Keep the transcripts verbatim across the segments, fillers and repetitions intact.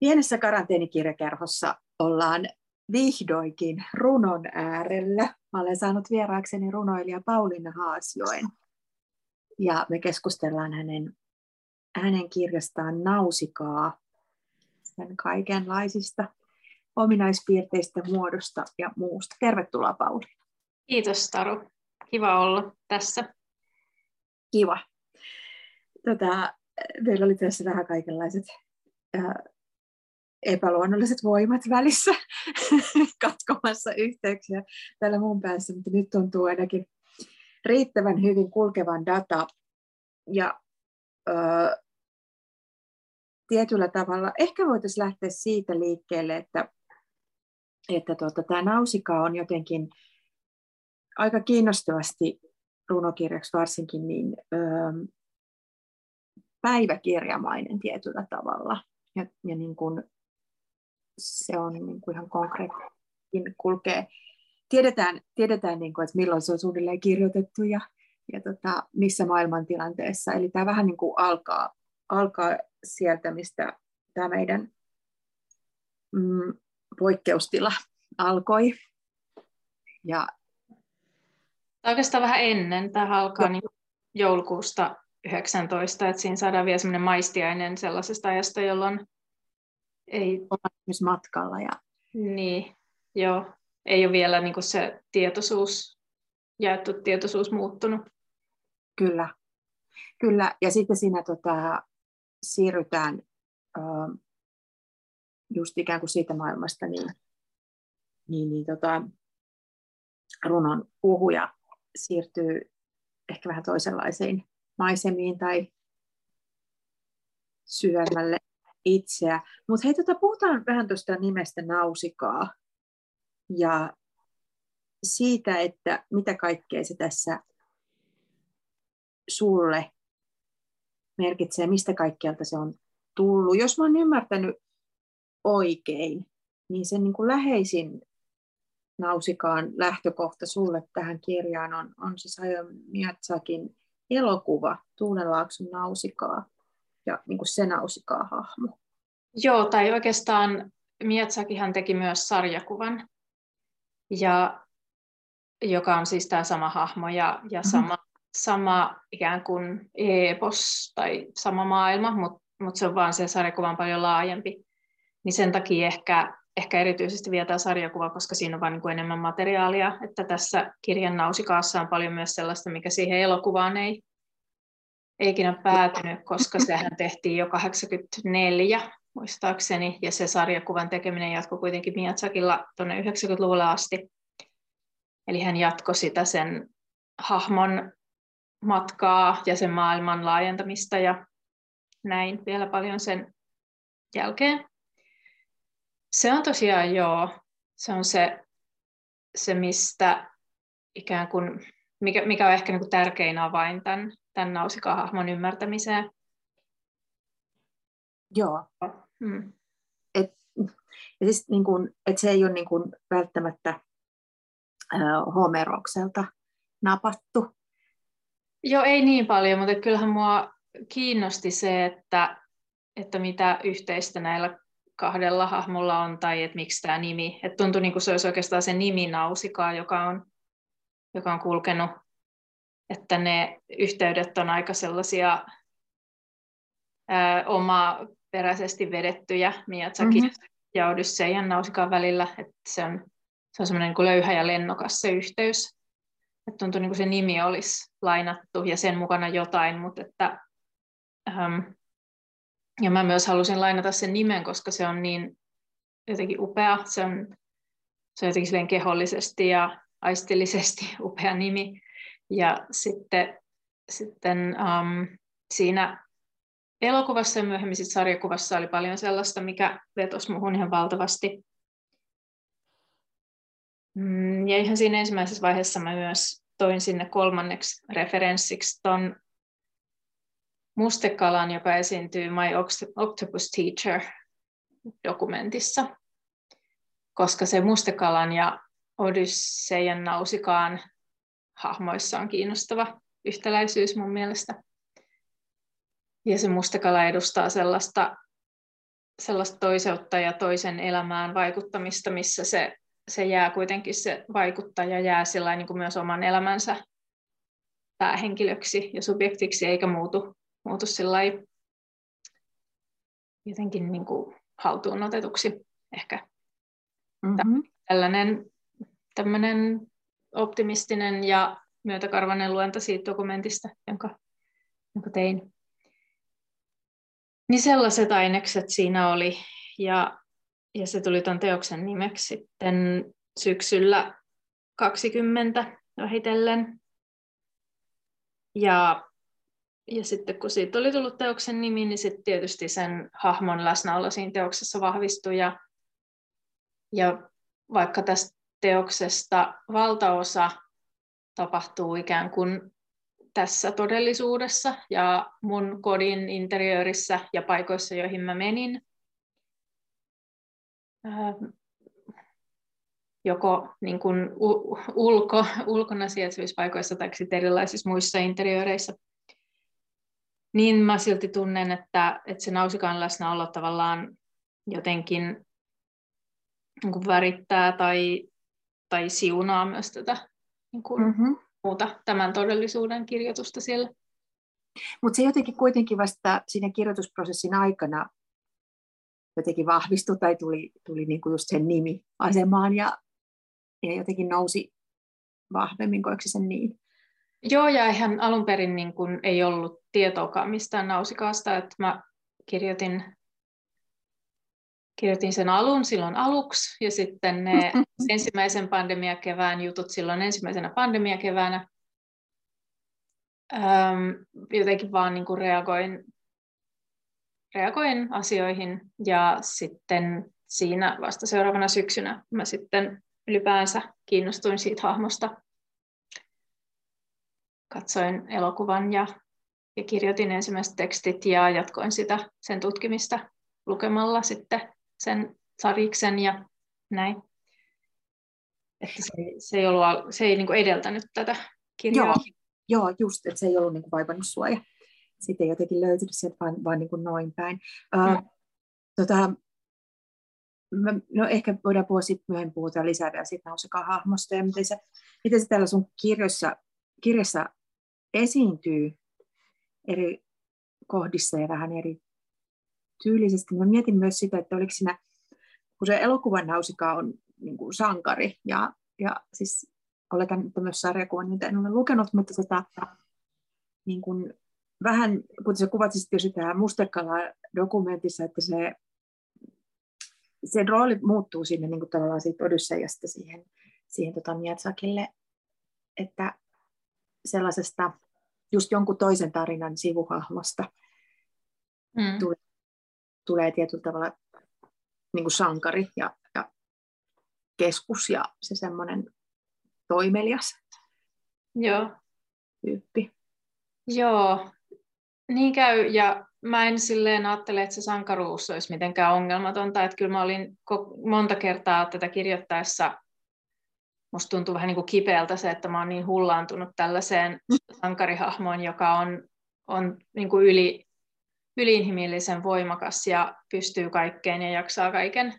Pienessä karanteenikirjakerhossa ollaan vihdoinkin runon äärellä. Mä olen saanut vieraakseni runoilija Pauliina Haasjoen. Ja me keskustellaan hänen, hänen kirjastaan Nausikaa, sen kaikenlaisista ominaispiirteistä, muodosta ja muusta. Tervetuloa, Pauliina. Kiitos, Taru. Kiva olla tässä. Kiva. Tota, meillä oli tässä vähän kaikenlaiset äh, epäluonnolliset voimat välissä katkomassa yhteyksiä täällä mun päässä, mutta nyt tuntuu ainakin riittävän hyvin kulkevan data. Ja äh, tietyllä tavalla ehkä voitaisiin lähteä siitä liikkeelle, että että tuota, tämä Nausikaa on jotenkin aika kiinnostavasti runokirjaksi varsinkin niin öö, päiväkirjamainen tietyllä tavalla. Ja, ja niin kun se on niin kun ihan konkreettisesti kulkee. Tiedetään, tiedetään niin kun, että milloin se on suunnilleen kirjoitettu ja, ja tota, missä maailmantilanteessa. Eli tämä vähän niin kun alkaa, alkaa sieltä, mistä tämä meidän mm, poikkeustila alkoi. Ja oikeastaan vähän ennen. Tämä alkaa niin joulukuusta yhdeksäntoista, että siinä saadaan vielä semmoinen maistiainen sellaisesta ajasta, jolloin ei ole matkalla. Ja niin, joo. Ei ole vielä niin kuin se tietoisuus, jaettu tietoisuus muuttunut. Kyllä. Kyllä. Ja sitten siinä tota, siirrytään ö, just ikään kuin siitä maailmasta, niin, niin, niin tota, runon puhuja siirtyy ehkä vähän toisenlaisiin maisemiin tai syvemmälle itseä. Mutta hei, tota, puhutaan vähän tuosta nimestä Nausikaa ja siitä, että mitä kaikkea se tässä sulle merkitsee, mistä kaikkialta se on tullut. Jos mä oon ymmärtänyt oikein, niin sen niin kuin läheisin Nausikaan lähtökohta sulle tähän kirjaan on, on siis Mietsakin elokuva Tuulenlaakson nausikaa ja niin kuin se Nausikaa-hahmo. Joo, tai oikeastaan Mietsakihän teki myös sarjakuvan, ja, joka on siis tämä sama hahmo ja, ja sama, mm-hmm. sama ikään kuin epos tai sama maailma, mutta mut se on vaan se sarjakuvan paljon laajempi. Niin sen takia ehkä... Ehkä erityisesti vielä tämä sarjakuva, koska siinä on vain niin kuin enemmän materiaalia, että tässä kirjan Nausikaassa on paljon myös sellaista, mikä siihen elokuvaan ei ikinä päätynyt, koska sehän tehtiin jo kahdeksankymmentäneljä muistaakseni, ja se sarjakuvan tekeminen jatkoi kuitenkin Miyazakilla tuonne yhdeksänkymmentäluvulle asti. Eli hän jatkoi sitä sen hahmon matkaa ja sen maailman laajentamista ja näin vielä paljon sen jälkeen. Se on tosiaan joo, se on se, se mistä ikään kuin, mikä, mikä on ehkä niin kuin tärkein avain tämän, tämän Nausikaa-hahmon ymmärtämiseen. Joo. Hmm. Et, ja siis niin kuin, et se ei ole niin kuin välttämättä äh, Homerokselta napattu. Joo, ei niin paljon, mutta kyllähän mua kiinnosti se, että, että mitä yhteistä näillä kahdella hahmolla on, tai että miksi tämä nimi. Että tuntui niin kuin se olisi oikeastaan se nimi Nausikaa, joka on, joka on kulkenut. Että ne yhteydet on aika sellaisia ää, omaperäisesti vedettyjä Mietsakin mm-hmm. ja Odysseian Nausikaan välillä. Että se on, se on semmoinen niin kuin löyhä ja lennokas se yhteys. Että tuntui niin kuin se nimi olisi lainattu ja sen mukana jotain, mutta että... Ähm, Ja mä myös halusin lainata sen nimen, koska se on niin jotenkin upea. Se on, se on jotenkin kehollisesti ja aistillisesti upea nimi. Ja sitten, sitten um, siinä elokuvassa ja myöhemmin sit sarjakuvassa oli paljon sellaista, mikä vetosi muhun ihan valtavasti. Ja ihan siinä ensimmäisessä vaiheessa mä myös toin sinne kolmanneksi referenssiksi ton Mustekalan, joka esiintyy My Octopus Teacher-dokumentissa, koska se Mustekalan ja Odysseian Nausikaan hahmoissa on kiinnostava yhtäläisyys mun mielestä. Ja se Mustekala edustaa sellaista sellaista toiseutta ja toisen elämään vaikuttamista, missä se, se jää kuitenkin, se vaikuttaja jää sillain, niin kuin myös oman elämänsä päähenkilöksi ja subjektiksi, eikä muutu, muutu sillain jotenkin niin kuin haltuun otetuksi ehkä. Mm-hmm. Tällainen tämmöinen optimistinen ja myötäkarvainen luenta siitä dokumentista, jonka, jonka tein. Niin sellaiset ainekset siinä oli, ja, ja se tuli tuon teoksen nimeksi sitten syksyllä kaksikymmentä vähitellen. Ja, ja sitten kun siitä oli tullut teoksen nimi, niin sitten tietysti sen hahmon läsnäolo siinä teoksessa vahvistui, ja, ja vaikka tästä teoksesta valtaosa tapahtuu ikään kuin tässä todellisuudessa ja mun kodin interiöörissä ja paikoissa, joihin mä menin, joko niin kuin ulko, ulkona sijaitsevissa paikoissa tai erilaisissa muissa interiööreissä, niin mä silti tunnen, että, että se nausikaan läsnäolo tavallaan jotenkin niin kuin värittää tai, tai siunaa myös tätä niin kuin, mm-hmm. muuta tämän todellisuuden kirjoitusta siellä. Mutta se jotenkin kuitenkin vasta siinä kirjoitusprosessin aikana jotenkin vahvistui tai tuli, tuli niinku just sen nimi asemaan ja, ja jotenkin nousi vahvemmin, koiko sen niin? Joo, ja ihan alun perin niin kun ei ollut tietoakaan mistään nausikaasta, että mä kirjoitin, kirjoitin sen alun silloin aluksi ja sitten ne ensimmäisen pandemiakevään jutut silloin ensimmäisenä pandemiakeväänä. Öm, jotenkin vaan niin kuin reagoin, reagoin asioihin ja sitten siinä vasta seuraavana syksynä mä sitten ylipäänsä kiinnostuin siitä hahmosta. Katsoin elokuvan ja, ja kirjoitin ensimmäiset tekstit ja jatkoin sitä, sen tutkimista lukemalla sitten sen sariksen ja näin. Että se, se ei, ollut, se ei niin kuin edeltänyt tätä kirjaa. Joo, joo just, että se ei ollut niin kuin vaivannut sua ja sitten ei jotenkin löytynyt sieltä, vaan, vaan niin kuin noin päin. Uh, mm. tota, mä, no ehkä voidaan puhua sitten myöhemmin, puhutaan lisää vielä siitä nausikaan hahmosta ja miten se, miten se täällä sun kirjoissa, kirjassa esiintyy eri kohdissa ja vähän eri tyylisesti. Mä mietin myös sitä, että oliko siinä, kun se elokuvan nausikaa on niin kuin sankari, ja, ja siis oletan, että myös sarjakuvan, niitä en ole lukenut, mutta sitä, niin kuin, vähän, kun sä kuvasit jo sitä Mustekala-dokumentissa, että se, sen rooli muuttuu sinne niin kuin tavallaan siitä Odysseiasta siihen, siihen tota Mietsakille, että sellaisesta just jonkun toisen tarinan sivuhahmosta mm. tulee, tulee tietyllä tavalla niin kuin sankari ja, ja keskus ja se semmoinen toimelias Joo. tyyppi. Joo, niin käy. Ja mä en silleen ajattele, että se sankaruus olisi mitenkään ongelmatonta. Että kyllä mä olin monta kertaa tätä kirjoittaessa, musta tuntuu vähän niin kuin kipeältä se, että mä oon niin hullaantunut tällaiseen sankarihahmoon, joka on, on niin kuin yli, yliinhimillisen voimakas ja pystyy kaikkeen ja jaksaa kaiken.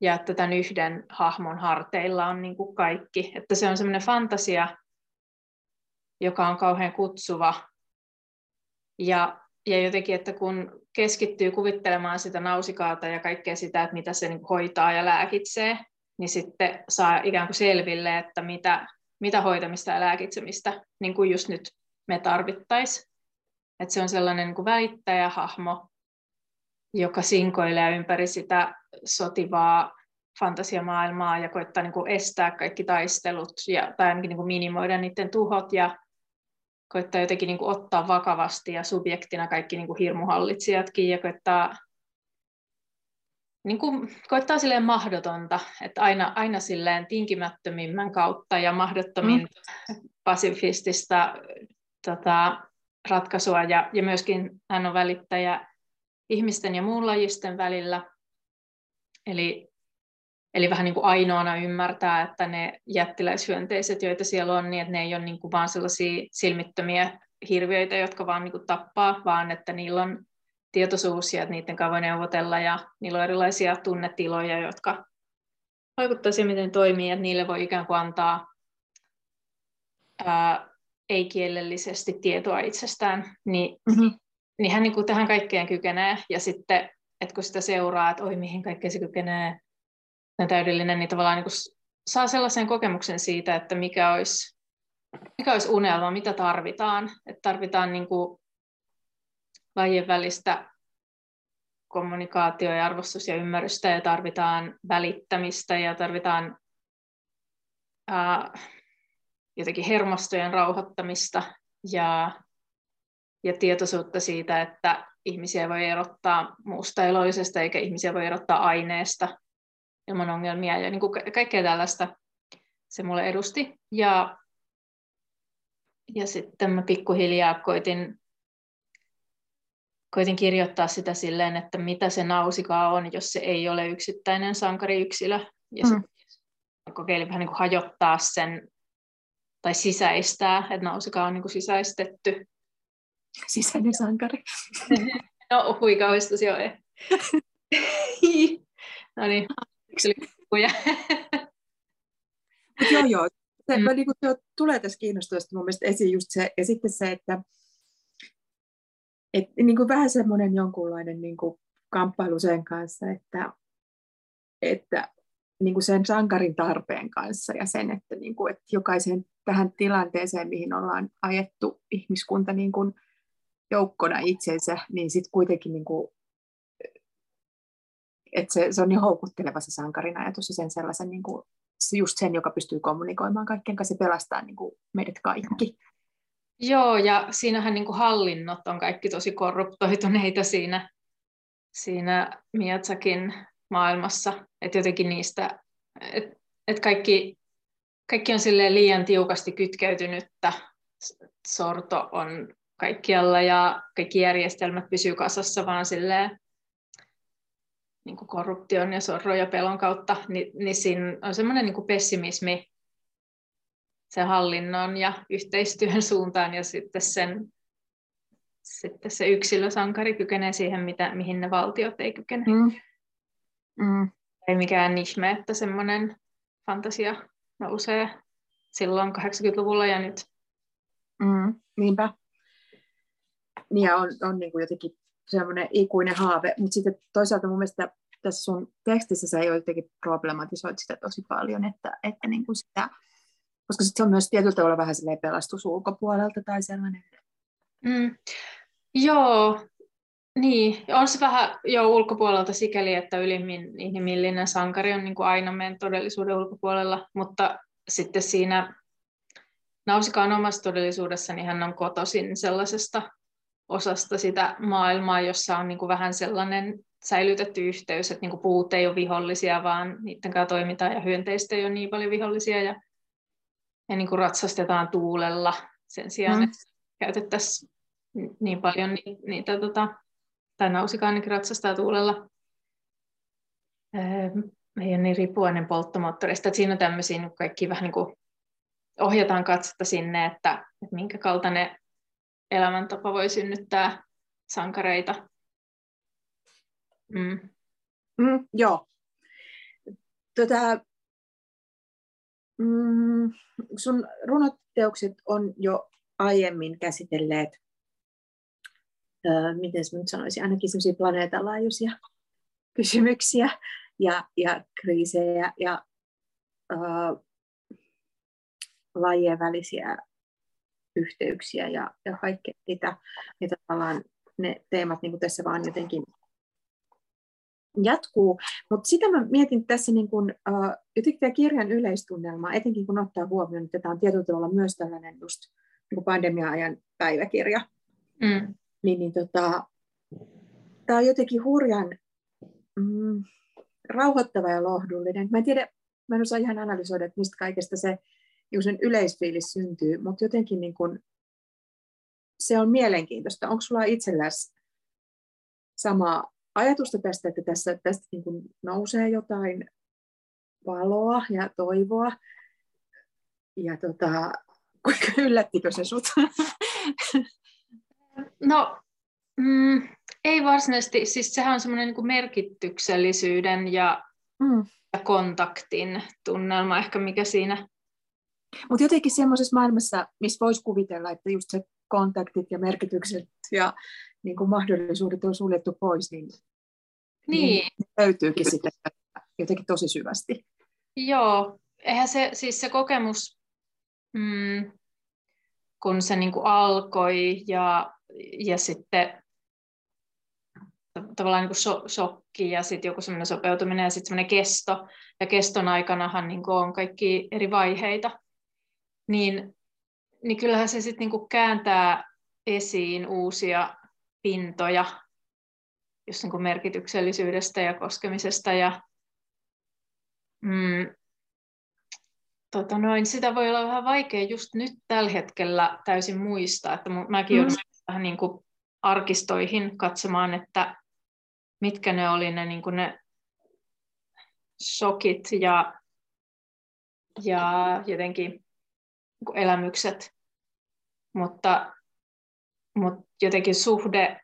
Ja että tämän yhden hahmon harteilla on niin kuin kaikki. Että se on semmoinen fantasia, joka on kauhean kutsuva. Ja, ja jotenkin, että kun keskittyy kuvittelemaan sitä nausikaata ja kaikkea sitä, että mitä se niin kuin hoitaa ja lääkitsee, niin sitten saa ikään kuin selville, että mitä, mitä hoitamista ja lääkitsemistä niin kuin just nyt me tarvittaisiin. Että se on sellainen niin kuin välittäjähahmo, joka sinkoilee ympäri sitä sotivaa fantasiamaailmaa ja koittaa niin kuin estää kaikki taistelut ja, tai ainakin niin kuin minimoida niiden tuhot ja koittaa jotenkin niin kuin ottaa vakavasti ja subjektina kaikki niin kuin hirmuhallitsijatkin ja koittaa, niin kuin, koittaa silleen mahdotonta, että aina, aina silleen tinkimättömimmän kautta ja mahdottomin mm. pasifistista tota, ratkaisua ja, ja myöskin hän on välittäjä ihmisten ja muun lajisten välillä. Eli, eli vähän niin kuin ainoana ymmärtää, että ne jättiläishyönteiset, joita siellä on, niin että ne ei ole niin kuin vaan sellaisia silmittömiä hirviöitä, jotka vaan niin kuin tappaa, vaan että niillä on tietoisuus ja että niiden kanssa voi neuvotella ja niillä on erilaisia tunnetiloja, jotka vaikuttaa siihen, miten toimii, että niille voi ikään kuin antaa ää, ei-kielellisesti tietoa itsestään, niin, mm-hmm. niin hän niin kuin tähän kaikkeen kykenee ja sitten, että kun sitä seuraa, että oi mihin kaikkeen se kykenee, on täydellinen, niin tavallaan niin kuin saa sellaisen kokemuksen siitä, että mikä olisi, mikä olisi unelma, mitä tarvitaan, että tarvitaan niin kuin lajien välistä kommunikaatio ja arvostus ja ymmärrystä ja tarvitaan välittämistä ja tarvitaan ää, jotenkin hermostojen rauhoittamista ja, ja tietoisuutta siitä, että ihmisiä voi erottaa muusta eloisesta eikä ihmisiä voi erottaa aineesta ilman ongelmia ja niin kuin kaikkea tällaista se mulle edusti. Ja, ja sitten mä pikkuhiljaa koitin Koitin kirjoittaa sitä silleen, että mitä se nausikaa on, jos se ei ole yksittäinen sankariyksilö. Ja mm. sitten kokeilin vähän niin kuin hajottaa sen, tai sisäistää, että nausikaa on niin kuin sisäistetty. Sisäinen sankari. No, huikauhistus jo ei. No niin, yksilökuja. Joo, joo. Se, mm. niin kuin, tulee tässä kiinnostavasti mun mielestä esiin just se, ja sitten se, että Et, niin kuin vähän semmoinen jonkunlainen niin kuin kamppailu sen kanssa, että, että niin kuin sen sankarin tarpeen kanssa ja sen, että, niin kuin, että jokaisen tähän tilanteeseen, mihin ollaan ajettu ihmiskunta niin kuin joukkona itsensä, niin sitten kuitenkin niin kuin, että se, se on niin houkutteleva se sankarin ajatus ja sen sellaisen, niin kuin, just sen, joka pystyy kommunikoimaan kaikkien kanssa ja pelastaa niin kuin meidät kaikki. Joo, ja siinähän niin kuin hallinnot on kaikki tosi korruptoituneita siinä, siinä Mietsakin maailmassa. Että jotenkin niistä, että et kaikki, kaikki on silleen liian tiukasti kytkeytynyttä. Sorto on kaikkialla ja kaikki järjestelmät pysyy kasassa vaan silleen niin kuin korruption ja sorron ja pelon kautta. Ni, niin siinä on semmoinen niin kuin pessimismi sen hallinnon ja yhteistyön suuntaan, ja sitten, sen, sitten se yksilösankari kykenee siihen, mitä, mihin ne valtiot ei kykene. Mm. Mm. Ei mikään ihme, että semmoinen fantasia nousee silloin kahdeksankymmentäluvulla ja nyt. Mm. Niinpä. Ja on, on niin kuin jotenkin semmoinen ikuinen haave, mutta sitten toisaalta mun mielestä tässä sun tekstissä sä jotenkin problematisoit sitä tosi paljon, että, että niin kuin sitä... Koska se on myös tietyllä tavalla vähän silleen pelastus ulkopuolelta tai sellainen. Mm. Joo, niin. On se vähän jo ulkopuolelta sikäli, että ylimmin inhimillinen sankari on niin kuin aina meidän todellisuuden ulkopuolella. Mutta sitten siinä Nausikaan omassa todellisuudessa, niin hän on kotoisin sellaisesta osasta sitä maailmaa, jossa on niin kuin vähän sellainen säilytetty yhteys, että niin kuin puut ei ole vihollisia, vaan niiden kanssa toimitaan ja hyönteistä ei ole niin paljon vihollisia ja Ja niin kuin ratsastetaan tuulella sen sijaan, mm. että käytettäisiin niin paljon niitä, tota, tai nausikaa ainakin ratsastaa tuulella. Ei ole niin riippuvainen polttomoottorista. Että siinä on tämmöisiä, niin kaikki vähän niin kuin ohjataan katsetta sinne, että, että minkä kaltainen elämäntapa voi synnyttää sankareita. Mm. Mm, joo. Tota... Mm, sun runoteokset on jo aiemmin käsitelleet, öö, miten mä nyt sanoisin, ainakin sellaisia planeetanlaajuisia kysymyksiä ja, ja kriisejä ja öö, lajien välisiä yhteyksiä ja, ja kaikkea sitä. Ja tavallaan ne teemat niin kuin tässä vaan jotenkin jatkuu, mutta sitä mä mietin tässä niin kun, äh, jotenkin tämä kirjan yleistunnelma, etenkin kun ottaa huomioon, että tämä on tietyllä tavalla myös tällainen just niin pandemia-ajan päiväkirja, mm. niin, niin tota, tämä on jotenkin hurjan mm, rauhoittava ja lohdullinen. Mä en tiedä, mä en osaa ihan analysoida, että mistä kaikesta se yleisfiilis syntyy, mutta jotenkin niin kun, se on mielenkiintoista. Onko sulla itselläsi samaa ajatusta tästä, että tässä, tästä niin kuin nousee jotain valoa ja toivoa. Ja tota, kuinka yllättikö se sut? No, mm, Ei varsinaisesti, siis sehän on semmoinen niin kuin merkityksellisyyden ja, mm. ja kontaktin tunnelma ehkä, mikä siinä. Mutta jotenkin semmoisessa maailmassa, missä voisi kuvitella, että just se kontaktit ja merkitykset ja niin kuin mahdollisuudet on suljettu pois, niin, niin. niin löytyykin sitä jotenkin tosi syvästi. Joo, eihän se, siis se kokemus, mm, kun se niin kuin alkoi ja, ja sitten tavallaan niin kuin so, shokki ja sitten joku semmoinen sopeutuminen ja sitten semmoinen kesto. Ja keston aikanahan niin kuin on kaikki eri vaiheita. Niin, niin kyllähän se sitten niin kuin kääntää esiin uusia pintoja just niin kuin merkityksellisyydestä ja koskemisesta. Ja, mm, tota noin, sitä voi olla vähän vaikea just nyt tällä hetkellä täysin muistaa. Että mäkin joudun mm. vähän niin kuin arkistoihin katsomaan, että mitkä ne oli ne, niin kuin ne shokit ja, ja jotenkin elämykset, mutta, mutta jotenkin suhde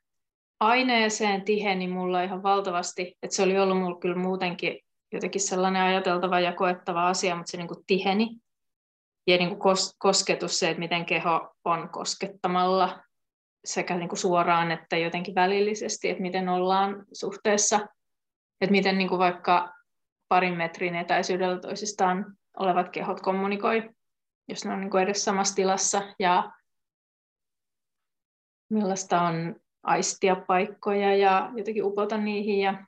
aineeseen tiheni mulla ihan valtavasti, että se oli ollut mulla kyllä muutenkin jotenkin sellainen ajateltava ja koettava asia, mutta se niin kuin tiheni ja niin kuin kos- kosketus se, että miten keho on koskettamalla sekä niin kuin suoraan että jotenkin välillisesti, että miten ollaan suhteessa, että miten niin kuin vaikka parin metrin etäisyydellä toisistaan olevat kehot kommunikoi, jos ne on niin kuin edes samassa tilassa, ja millaista on aistia paikkoja ja jotenkin upota niihin, ja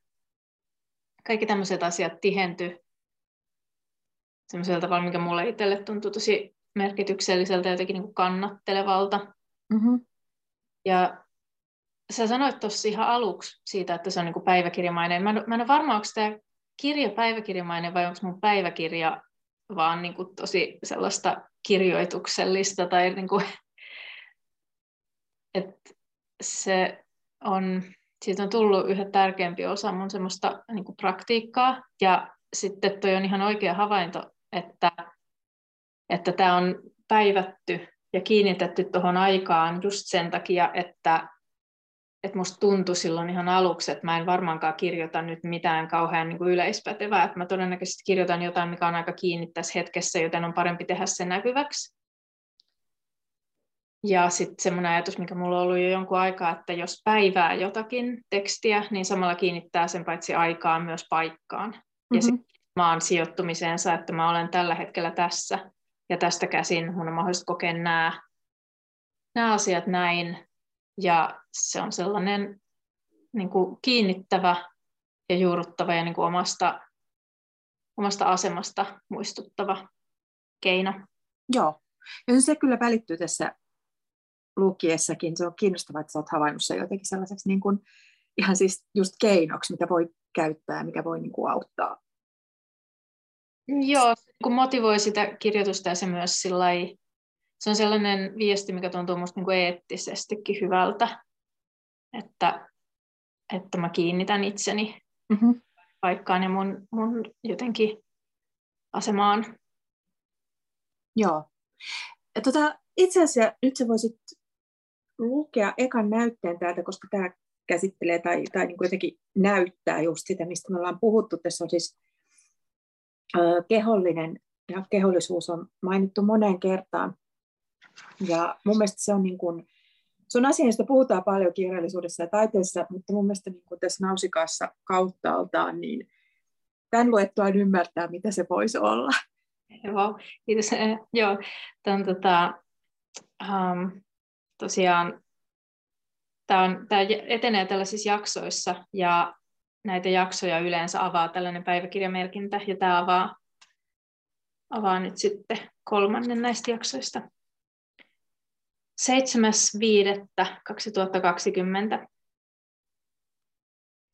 kaikki tämmöiset asiat tihenty semmoisella tavalla, mikä mulle itselle tuntuu tosi merkitykselliseltä, jotenkin niin kuin kannattelevalta. Mm-hmm. Ja sä sanoit tuossa ihan aluksi siitä, että se on niin kuin päiväkirjamainen. Mä en, mä en ole varma, onko tämä kirja päiväkirjamainen vai onko mun päiväkirja vaan niin kuin tosi sellaista kirjoituksellista. Tai niin kuin, että se on, siitä on tullut yhä tärkeämpi osa mun semmoista niin kuin praktiikkaa. Ja sitten toi on ihan oikea havainto, että että tämä on päivätty ja kiinnitetty tuohon aikaan just sen takia, että, että musta tuntui silloin ihan aluksi, että mä en varmaankaan kirjoita nyt mitään kauhean niin kuin yleispätevää. Että mä todennäköisesti kirjoitan jotain, mikä on aika kiinni tässä hetkessä, joten on parempi tehdä se näkyväksi. Ja sitten semmoinen ajatus, mikä mulla on ollut jo jonkun aikaa, että jos päivää jotakin tekstiä, niin samalla kiinnittää sen paitsi aikaan myös paikkaan. Mm-hmm. Ja sitten maan sijoittumiseensa, että mä olen tällä hetkellä tässä. Ja tästä käsin mun on mahdollista kokea nämä, nämä asiat näin. Ja se on sellainen niin kuin kiinnittävä ja juurruttava ja niin kuin omasta, omasta asemasta muistuttava keino. Joo. Ja se kyllä välittyy tässä lukiessakin. Se on kiinnostavaa, että sä oot havainnut sen jotenkin sellaiseksi niin kuin, ihan siis just keinoksi, mitä voi käyttää, mikä voi niin kuin auttaa. Joo, kun motivoi sitä kirjoitusta ja se myös sillai, se on sellainen viesti, mikä tuntuu musta niinku eettisestikin hyvältä, että, että mä kiinnitän itseni mm-hmm. paikkaan ja mun, mun jotenkin asemaan. Joo. Tota, itse asiassa nyt sä voisit lukea ekan näytteen täältä, koska tämä käsittelee tai, tai niinku jotenkin näyttää just sitä, mistä me ollaan puhuttu. Tässä on siis kehollinen ja kehollisuus on mainittu moneen kertaan. Ja mun mielestä se on, niin kuin, se on asia, josta puhutaan paljon kirjallisuudessa ja taiteessa, mutta mun mielestä niin kuin tässä Nausikaassa kauttaaltaan, niin tämän luettuaan ymmärtää, mitä se voisi olla. Joo, kiitos. Joo, tämän, tota, um, tosiaan tämä, on, tämä etenee tällaisissa jaksoissa ja näitä jaksoja yleensä avaa tällainen päiväkirjamerkintä, ja tämä avaa, avaa nyt sitten kolmannen näistä jaksoista. seitsemäs viidettä kaksituhattakaksikymmentä.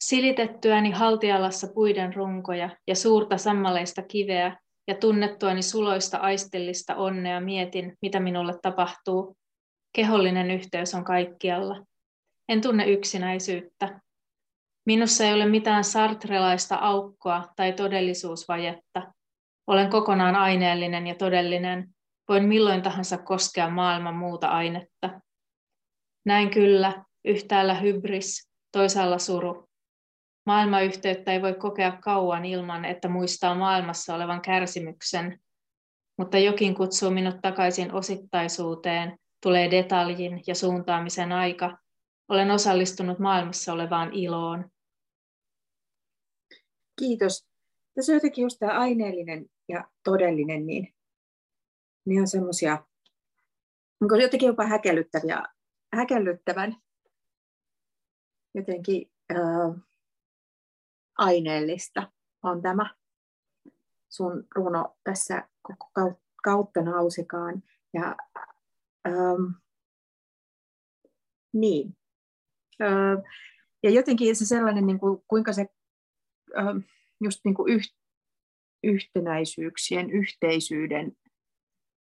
Silitettyäni haltialassa puiden runkoja ja suurta sammaleista kiveä ja tunnettuani suloista aistellista onnea mietin, mitä minulle tapahtuu. Kehollinen yhteys on kaikkialla. En tunne yksinäisyyttä. Minussa ei ole mitään sartrelaista aukkoa tai todellisuusvajetta. Olen kokonaan aineellinen ja todellinen. Voin milloin tahansa koskea maailman muuta ainetta. Näin kyllä, yhtäällä hybris, toisaalla suru. Maailmayhteyttä ei voi kokea kauan ilman, että muistaa maailmassa olevan kärsimyksen, mutta jokin kutsuu minut takaisin osittaisuuteen, tulee detaljin ja suuntaamisen aika. Olen osallistunut maailmassa olevaan iloon. Kiitos. Tässä jotenkin just tämä aineellinen ja todellinen, niin ne on semmoisia jotenkin jopa häkellyttäviä, häkellyttävän jotenkin äh, aineellista on tämä sun runo tässä koko kautta nausikaan. Ja, ähm, niin. äh, ja jotenkin se sellainen, niin kuin, kuinka se ähm, just niin kuin yh- yhtenäisyyksien, yhteisyyden,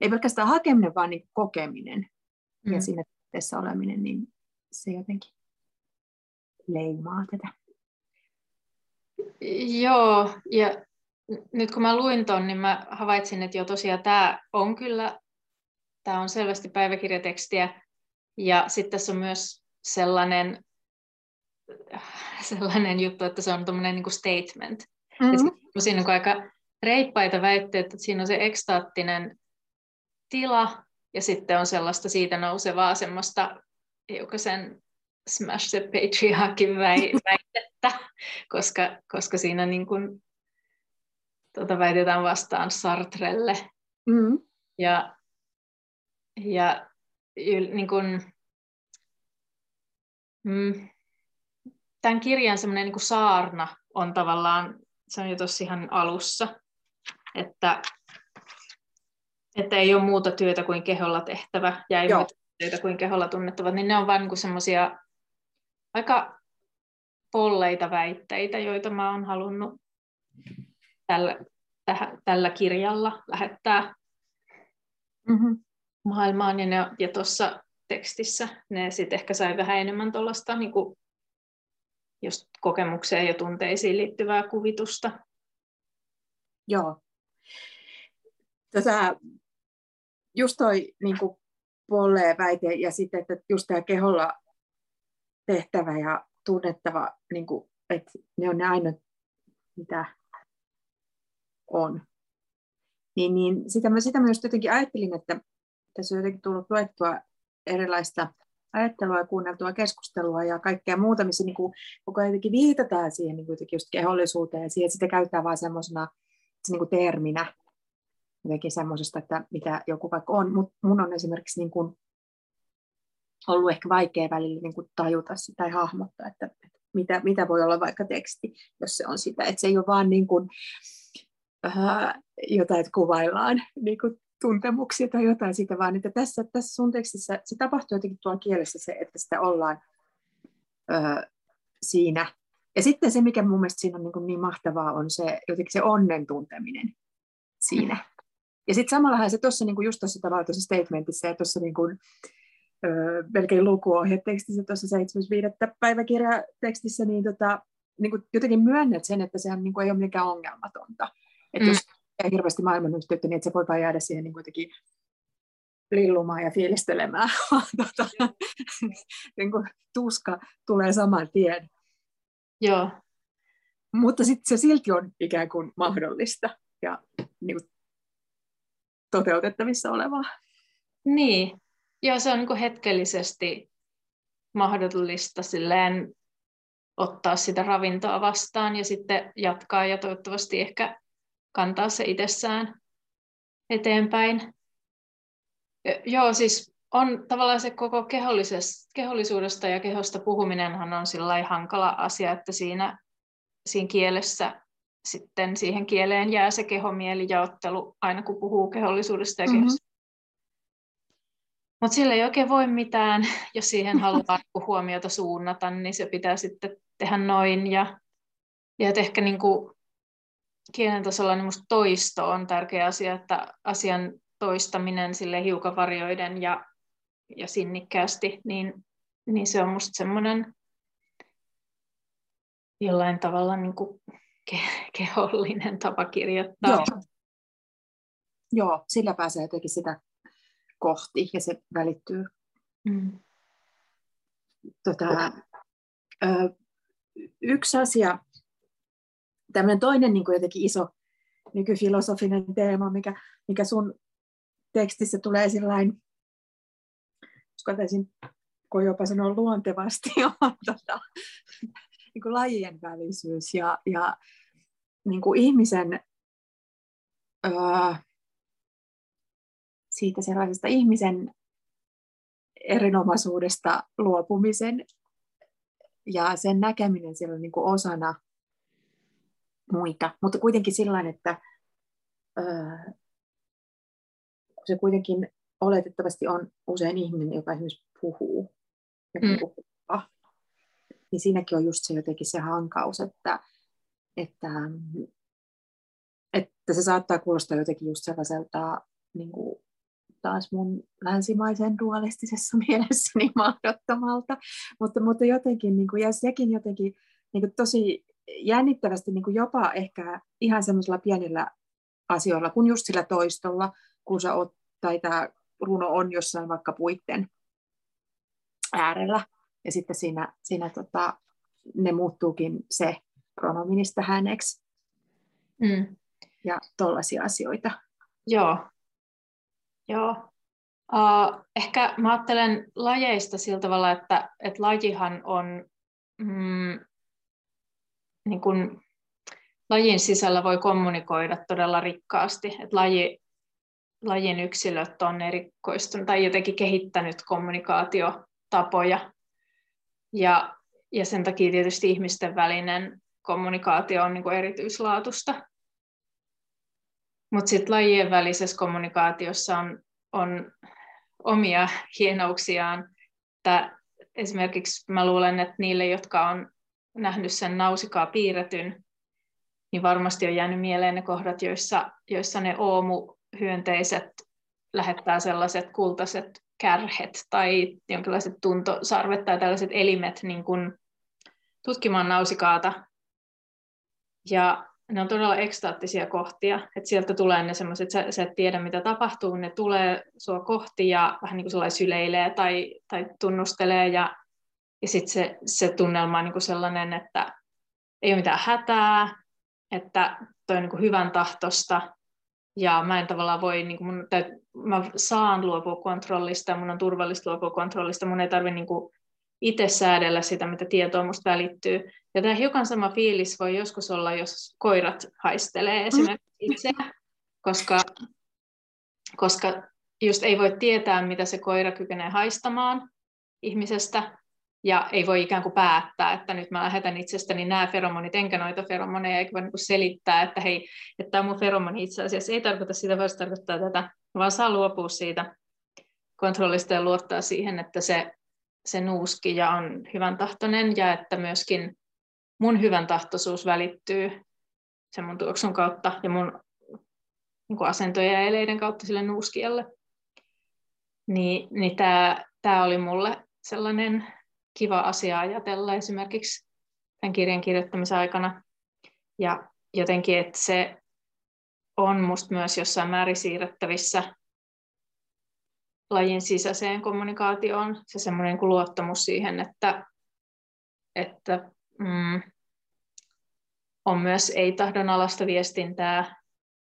ei pelkästään hakeminen, vaan niin kokeminen mm. ja siinä tässä oleminen, niin se jotenkin leimaa tätä. Joo, ja nyt kun mä luin ton, niin mä havaitsin, että jo tosiaan tämä on kyllä, tämä on selvästi päiväkirjatekstiä, ja sitten tässä on myös sellainen, sellainen juttu, että se on tuommoinen niin kuin statement. Mm-hmm. Siinä on aika reippaita väitteitä, että siinä on se ekstaattinen tila, ja sitten on sellaista siitä nousevaa semmoista hiukan sen smash the patriarchy väitettä, koska, koska siinä niin kuin, tuota, väitetään vastaan Sartrelle. Mm-hmm. Ja, ja niin kuin, mm, tämän kirjan semmoinen niin kuin saarna on tavallaan, se on jo tuossa ihan alussa, että, että ei ole muuta työtä kuin keholla tehtävä ja ei Joo. muuta työtä kuin keholla tunnettava, niin ne on vain niin semmoisia aika polleita väitteitä, joita mä oon halunnut tällä, täh, tällä kirjalla lähettää mm-hmm. maailmaan, ja, ne, ja tuossa tekstissä ne sitten ehkä sai vähän enemmän tuollaista niin kuin just kokemukseen ja tunteisiin liittyvää kuvitusta. Joo. Tätä, just toi niin kuin polleen väite ja sitten, että just tämä keholla tehtävä ja tunnettava, niin kuin, että ne on ne ainoat, mitä on. Niin, niin sitä mä, sitä mä just jotenkin ajattelin, että tässä on jotenkin tullut luettua erilaista ajattelua ja kuunneltua keskustelua ja kaikkea muuta, missä niin kuin koko ajan viitataan siihen niin kuin just kehollisuuteen ja siihen, sitä käytetään vaan semmoisena se niin kuin terminä jotenkin semmoisesta, että mitä joku vaikka on. Mut mun on esimerkiksi niin kuin ollut ehkä vaikea välillä niin kuin tajuta sitä tai hahmottaa, että mitä, mitä voi olla vaikka teksti, jos se on sitä. Että se ei ole vaan niin kuin, äh, jotain, että kuvaillaan niin kuin tuntemuksia tai jotain siitä, vaan että tässä, tässä sun tekstissä se tapahtuu jotenkin tuolla kielessä se, että sitä ollaan öö, siinä. Ja sitten se, mikä mun mielestä siinä on niin, niin mahtavaa, on se jotenkin se onnen tunteminen siinä. Mm. Ja sitten samallahan se tuossa niin just tuossa tavalla tuossa statementissa ja tuossa niin öö, melkein lukuohjetekstissä, tuossa seitsemäs viidettä päiväkirjatekstissä, niin, tota, niin jotenkin myönnät sen, että sehän niin ei ole mitenkään ongelmatonta. Että mm. jos ja hirveästi maailman yhteyttä, niin että se voi vaan jäädä siihen niin kuitenkin lillumaan ja fiilistelemään. tota, niin kuin tuska tulee saman tien. Joo. Mutta sitten se silti on ikään kuin mahdollista ja niin kuin toteutettavissa olevaa. Niin. Joo, se on niin kuin hetkellisesti mahdollista silleen ottaa sitä ravintoa vastaan ja sitten jatkaa ja toivottavasti ehkä kantaa se itsessään eteenpäin. Joo, siis on tavallaan se koko kehollisuudesta ja kehosta puhuminenhan on sillai hankala asia, että siinä, siinä kielessä sitten siihen kieleen jää se kehomielijaottelu aina kun puhuu kehollisuudesta ja mm-hmm. kehosta. Mutta sillä ei oikein voi mitään, jos siihen haluaa huomiota suunnata, niin se pitää sitten tehdä noin. Ja, ja ehkä niin kuin kielen tasolla niin musta toisto on tärkeä asia, että asian toistaminen sille hiukan varjoiden ja, ja sinnikkäästi, niin, niin se on musta semmoinen jollain tavalla niin kuin ke- kehollinen tapa kirjoittaa. Joo. Joo, sillä pääsee jotenkin sitä kohti ja se välittyy. Mm. Tota, Yksi asia, tämmöinen toinen niin kuin jotenkin iso nykyfilosofinen teema, mikä, mikä sun tekstissä tulee sillain, uskaltaisin jopa sanoa luontevasti, on tota, niin kuin lajien välisyys ja, ja niin kuin ihmisen, öö, siitä sellaisesta ihmisen erinomaisuudesta luopumisen ja sen näkeminen siellä niin kuin osana muita, mutta kuitenkin sillain, että öö, se kuitenkin oletettavasti on usein ihminen, joka esimerkiksi puhuu ja puhuttaa, mm. niin siinäkin on just se jotenkin se hankaus, että, että, että se saattaa kuulostaa jotenkin just sellaiselta niin kuin taas mun länsimaisen dualistisessa mielessäni mahdottomalta, mutta, mutta jotenkin, niin kuin, ja sekin jotenkin niin kuin tosi jännittävästi niin kuin jopa ehkä ihan semmoisella pienellä asioilla, kun just sillä toistolla, kun sä oot, tai tämä runo on jossain vaikka puitten äärellä, ja sitten siinä, siinä tota, ne muuttuukin se pronominista häneksi, mm. ja tollaisia asioita. Joo. Joo. Uh, ehkä mä ajattelen lajeista sillä tavalla, että, että lajihan on, mm, niin kun, lajin sisällä voi kommunikoida todella rikkaasti, että laji lajin yksilöt on erikoistunut tai jotenkin kehittänyt kommunikaatiotapoja. Ja, ja sen takia tietysti ihmisten välinen kommunikaatio on niin kuin erityislaatusta. Mutta sitten lajien välisessä kommunikaatiossa on, on omia hienouksiaan. Tää, esimerkiksi mä luulen, että niille, jotka on nähnyt sen nausikaa piirretyn, niin varmasti on jäänyt mieleen ne kohdat, joissa, joissa ne oomu hyönteiset lähettää sellaiset kultaiset kärhet tai jonkinlaiset tuntosarvet tai tällaiset elimet niin kuin tutkimaan nausikaata. Ja ne on todella ekstaattisia kohtia, että sieltä tulee ne sellaiset, sä, sä et tiedä mitä tapahtuu, ne tulee sua kohti ja vähän niin kuin sellainen syleilee tai, tai tunnustelee ja, ja sitten se, se tunnelma on niin kuin sellainen, että ei ole mitään hätää, että toi on niin kuin hyvän tahtosta. Ja mä en tavallaan voi, niin mun täyt, mä saan luopua kontrollista, mun on turvallista luopua kontrollista, mun ei tarvitse niin itse säädellä sitä, mitä tietoa musta välittyy. Ja tämä hiukan sama fiilis voi joskus olla, jos koirat haistelee esimerkiksi itseä, koska, koska just ei voi tietää, mitä se koira kykenee haistamaan ihmisestä, ja ei voi ikään kuin päättää, että nyt mä lähetän itsestäni nämä feromonit, enkä noita feromoneja, eikä voi niin kuin selittää, että hei, että tämä mun feromoni itse asiassa ei tarkoita sitä, vaan se tarkoittaa tätä, vaan saa luopua siitä kontrollista ja luottaa siihen, että se, se nuuskija on hyvän tahtoinen ja että myöskin mun hyvän tahtoisuus välittyy sen mun tuoksun kautta ja mun niin kuin asentojen ja eleiden kautta sille nuuskijalle. Niin, niin tämä, tämä oli mulle sellainen kiva asia ajatella esimerkiksi tämän kirjan kirjoittamisen aikana. Ja jotenkin, että se on musta myös jossain määrin siirrettävissä lajin sisäiseen kommunikaatioon. Se semmoinen kuin luottamus siihen, että, että mm, on myös ei-tahdonalaista viestintää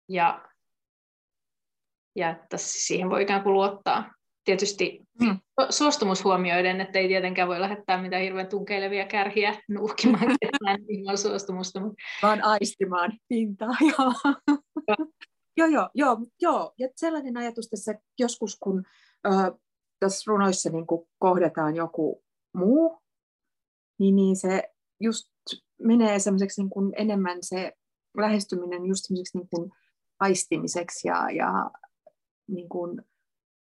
ja, ja että siihen voi ikään kuin luottaa. Tietysti hmm. suostumus huomioiden, että ei tietenkään voi lähettää mitään hirveän tunkeilevia kärhiä nuuhkimaan ketään ilman suostumusta. Vaan aistimaan pintaa, joo. joo, joo, joo, joo. Ja sellainen ajatus tässä joskus, kun äh, tässä runoissa niin kun kohdataan joku muu, niin, niin se just menee semmoiseksi niin kun enemmän se lähestyminen just semmoiseksi niin kun aistimiseksi ja, ja niin kun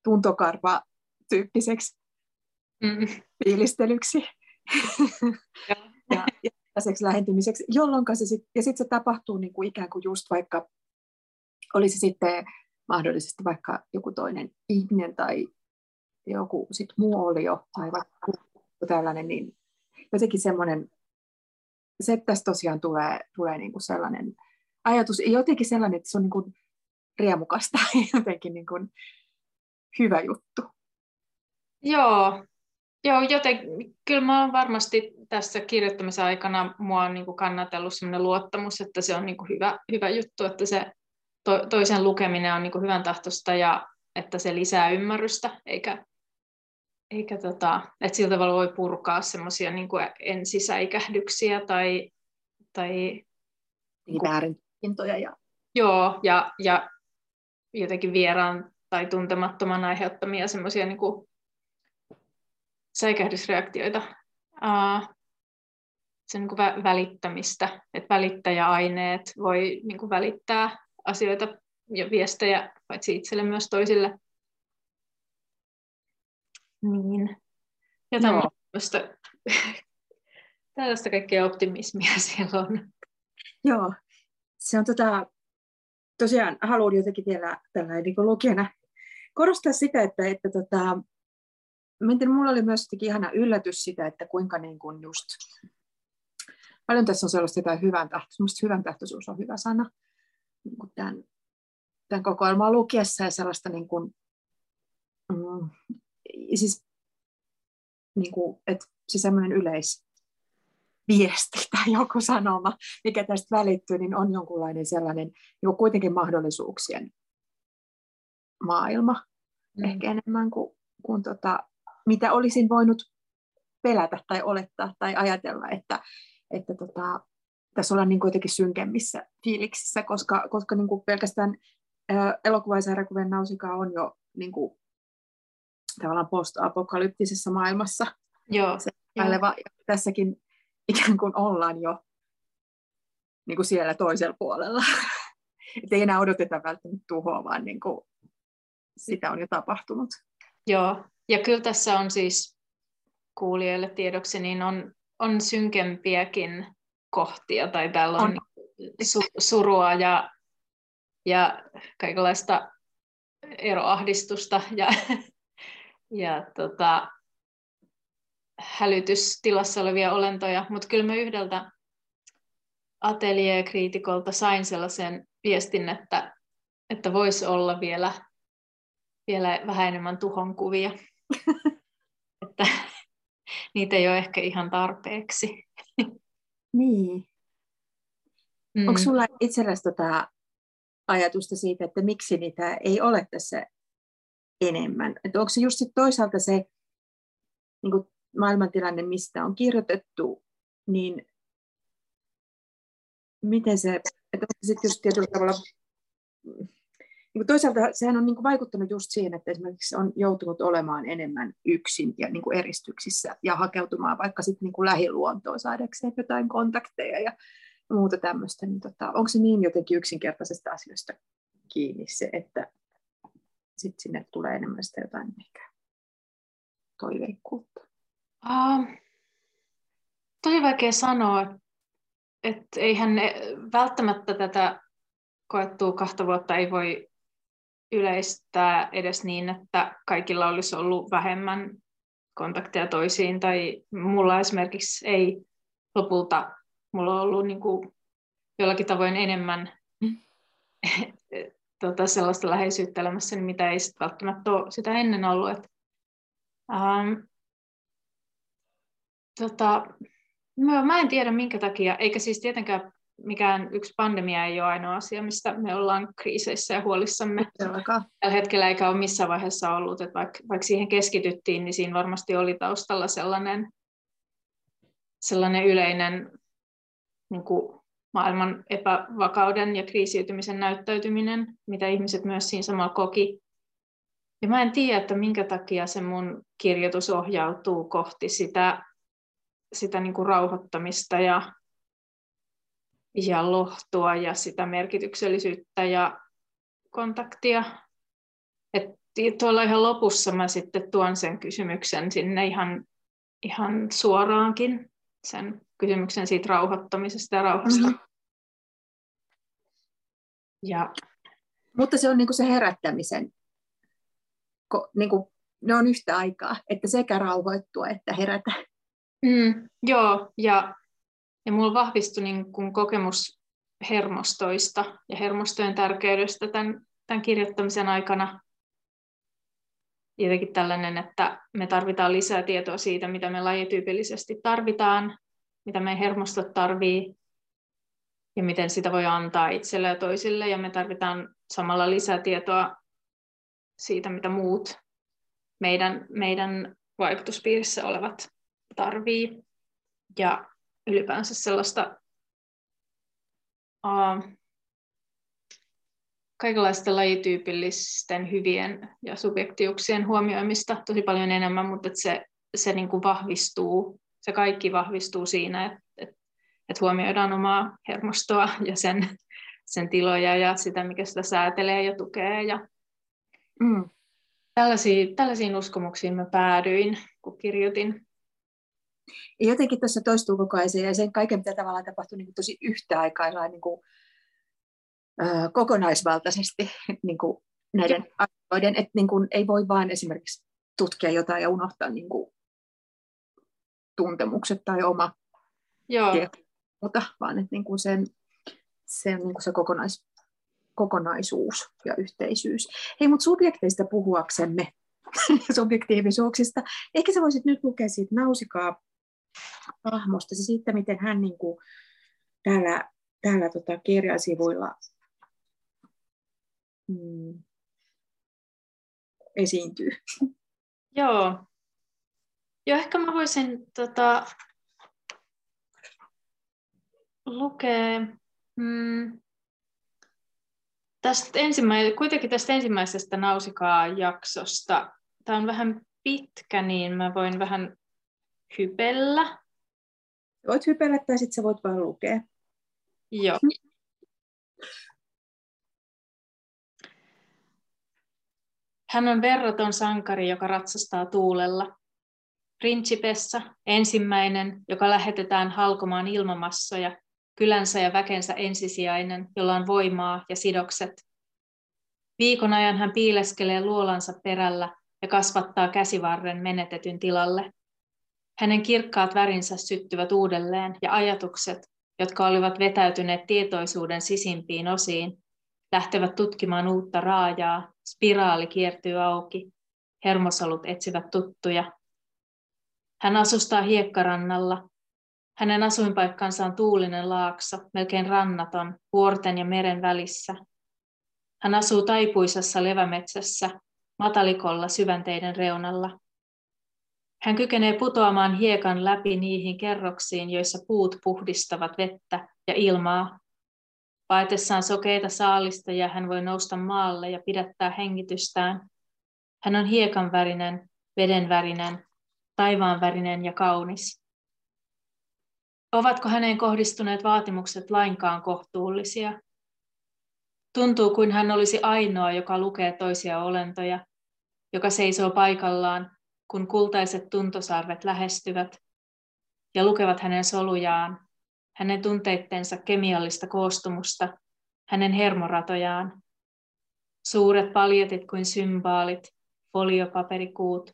tuntokarva tyyppiseksi mm. fiilistelyksi ja, ja, ja lähentymiseksi, jolloin se, sit, ja sit se tapahtuu niin kuin ikään kuin just vaikka olisi sitten mahdollisesti vaikka joku toinen ihminen tai joku sit muu olio tai vaikka tällainen, niin jotenkin semmoinen, se että tässä tosiaan tulee, tulee niin kuin sellainen ajatus, jotenkin sellainen, että se on niin kuin riemukasta jotenkin niin kuin hyvä juttu. Joo, Joo joten, kyllä mä olen varmasti tässä kirjoittamisen aikana mua on niin kuin kannatellut sellainen luottamus, että se on niin kuin hyvä, hyvä juttu, että se to, toisen lukeminen on niin kuin hyvän tahtosta ja että se lisää ymmärrystä, eikä, eikä tota, että sillä tavalla voi purkaa semmoisia niin kuin ensisäikähdyksiä tai, tai niin väärintoja ja joo, ja, ja jotenkin vieraan tai tuntemattoman aiheuttamia semmoisia niin kuin säikähdysreaktioita, uh, se niin kuin vä- välittämistä, että välittäjäaineet voi niin kuin välittää asioita ja viestejä paitsi itselle myös toisille. Niin. Ja tämä on tällaista, tällaista kaikkea optimismia siellä on. Joo, se on tota, tosiaan haluan jotenkin vielä tällainen niin kuin lukijana korostaa sitä, että, että tota, minulla oli myös ihana yllätys sitä, että kuinka niin kuin just, paljon tässä on sellaista jotain hyvän tahtoisuus, hyvän tahtoisuus on hyvä sana, niin kuin tämän, tämän kokoelman lukiessa ja sellaista niin kuin, mm, siis, niin kuin, että se sellainen yleisviesti tai joku sanoma, mikä tästä välittyy, niin on jonkunlainen sellainen niin kuin kuitenkin mahdollisuuksien maailma, mm. ehkä enemmän kuin, kuin tota, mitä olisin voinut pelätä tai olettaa tai ajatella, että, että tota, tässä ollaan niin jotenkin synkemmissä fiiliksissä, koska, koska niin kuin pelkästään ää, elokuva- ja sarjakuvien nausikaa on jo niin kuin, tavallaan post-apokalyptisessa maailmassa. Joo. Se, ja tässäkin ikään kuin ollaan jo niin kuin siellä toisella puolella. Et ei enää odoteta välttämättä tuhoa, vaan niin kuin, sitä on jo tapahtunut. Joo, ja kyllä tässä on siis kuulijoille tiedoksi, niin on, on synkempiäkin kohtia, tai täällä on, on. Su- surua ja, ja kaikenlaista eroahdistusta ja, ja tota, hälytystilassa olevia olentoja, mutta kyllä mä yhdeltä ateljeekriitikolta sain sellaisen viestin, että, että voisi olla vielä Vielä vähän enemmän tuhonkuvia, että niitä ei ole ehkä ihan tarpeeksi. Niin. Mm. Onko sulla itsellesi tota ajatusta siitä, että miksi niitä ei ole tässä enemmän? Et onko se just sit toisaalta se niin kun maailmantilanne, mistä on kirjoitettu, niin miten se, että onko se sitten just tietyllä tavalla... Niin toisaalta sehän on niin kuin vaikuttanut just siihen, että esimerkiksi on joutunut olemaan enemmän yksin ja niin kuin eristyksissä ja hakeutumaan vaikka sitten niin kuin lähiluontoon saadakseen jotain kontakteja ja muuta tämmöistä. Niin tota, onko se niin jotenkin yksinkertaisesta asioista kiinni se, että sitten sinne tulee enemmän sitä jotain ehkä toiveikkuutta? Uh, toi vaikea sanoa, että eihän ne, välttämättä tätä koettua kahta vuotta ei voi yleistää edes niin, että kaikilla olisi ollut vähemmän kontakteja toisiin, tai mulla esimerkiksi ei lopulta, mulla on ollut niin kuin jollakin tavoin enemmän mm. tuota, sellaista läheisyyttä elämässäni, mitä ei sit välttämättä ole sitä ennen ollut. Et, ähm, tota, mä, mä en tiedä minkä takia, eikä siis tietenkään mikään yksi pandemia ei ole ainoa asia, mistä me ollaan kriiseissä ja huolissamme. Tällä hetkellä eikä ole missään vaiheessa ollut, että vaikka, vaikka siihen keskityttiin, niin siinä varmasti oli taustalla sellainen, sellainen yleinen niin kuin maailman epävakauden ja kriisiytymisen näyttäytyminen, mitä ihmiset myös siinä samalla koki. Ja mä en tiedä, että minkä takia se mun kirjoitus ohjautuu kohti sitä, sitä niin kuin rauhoittamista ja ja lohtua ja sitä merkityksellisyyttä ja kontaktia. Et tuolla ihan lopussa mä sitten tuon sen kysymyksen sinne ihan, ihan suoraankin, sen kysymyksen siitä rauhoittamisesta ja rauhasta. Mm-hmm. Ja. Mutta se on niinku se herättämisen, Ko, niinku, ne on yhtä aikaa, että sekä rauhoittua että herätä. Mm, joo, ja... Ja minulla vahvistui niin kuin kokemus hermostoista ja hermostojen tärkeydestä tämän, tämän kirjoittamisen aikana. jotenkin tällainen, että me tarvitaan lisää tietoa siitä, mitä me lajityypillisesti tarvitaan, mitä meidän hermostot tarvii ja miten sitä voi antaa itselle ja toisille. Ja me tarvitaan samalla lisää tietoa siitä, mitä muut meidän, meidän vaikutuspiirissä olevat tarvii. Ja ylipäänsä sellaista uh, kaikenlaisten lajityypillisten hyvien ja subjektiuksien huomioimista tosi paljon enemmän, mutta että se, se niin kuin vahvistuu, se kaikki vahvistuu siinä, että, että, että huomioidaan omaa hermostoa ja sen, sen tiloja ja sitä, mikä sitä säätelee ja tukee. Ja, mm. tällaisiin, tällaisiin uskomuksiin mä päädyin, kun kirjoitin. Ja jotenkin tuossa toistuu koko ajan ja sen kaiken, mitä tavallaan tapahtui niin kuin tosi yhtä aikaa, niin kuin kokonaisvaltaisesti niin kuin näiden asioiden, että niin kuin ei voi vaan esimerkiksi tutkia jotain ja unohtaa niin kuin tuntemukset tai oma tieto, vaan että niin kuin sen, sen, niin kuin se kokonais, kokonaisuus ja yhteisyys. Hei, mutta subjekteista puhuaksemme, subjektiivisuuksista, ehkä sä voisit nyt lukea siitä Nausikaa hahmosta, se siitä, miten hän niin kuin täällä, täällä tota, kirjasivuilla Mm. esiintyy. Joo. Joo, ehkä mä voisin tota, lukea mm, tästä ensimmäisestä, kuitenkin tästä ensimmäisestä Nausikaa-jaksosta. Tämä on vähän pitkä, niin mä voin vähän hypellä. Voit hypellä tai sitten sä voit vaan lukea. Joo. Hän on verraton sankari, joka ratsastaa tuulella. Principessa ensimmäinen, joka lähetetään halkomaan ilmamassoja, kylänsä ja väkensä ensisijainen, jolla on voimaa ja sidokset. Viikon ajan hän piileskelee luolansa perällä ja kasvattaa käsivarren menetetyn tilalle. Hänen kirkkaat värinsä syttyvät uudelleen ja ajatukset, jotka olivat vetäytyneet tietoisuuden sisimpiin osiin, lähtevät tutkimaan uutta raajaa, spiraali kiertyy auki, hermosolut etsivät tuttuja. Hän asustaa hiekkarannalla. Hänen asuinpaikkansa on tuulinen laakso, melkein rannaton, vuorten ja meren välissä. Hän asuu taipuisessa levämetsässä, matalikolla syvänteiden reunalla. Hän kykenee putoamaan hiekan läpi niihin kerroksiin, joissa puut puhdistavat vettä ja ilmaa. Paetessaan sokeita saalistajia hän voi nousta maalle ja pidättää hengitystään. Hän on hiekanvärinen, vedenvärinen, taivaanvärinen ja kaunis. Ovatko häneen kohdistuneet vaatimukset lainkaan kohtuullisia? Tuntuu kuin hän olisi ainoa, joka lukee toisia olentoja, joka seisoo paikallaan, kun kultaiset tuntosarvet lähestyvät ja lukevat hänen solujaan, hänen tunteittensa kemiallista koostumusta, hänen hermoratojaan. Suuret paljetit kuin symbaalit, foliopaperikuut,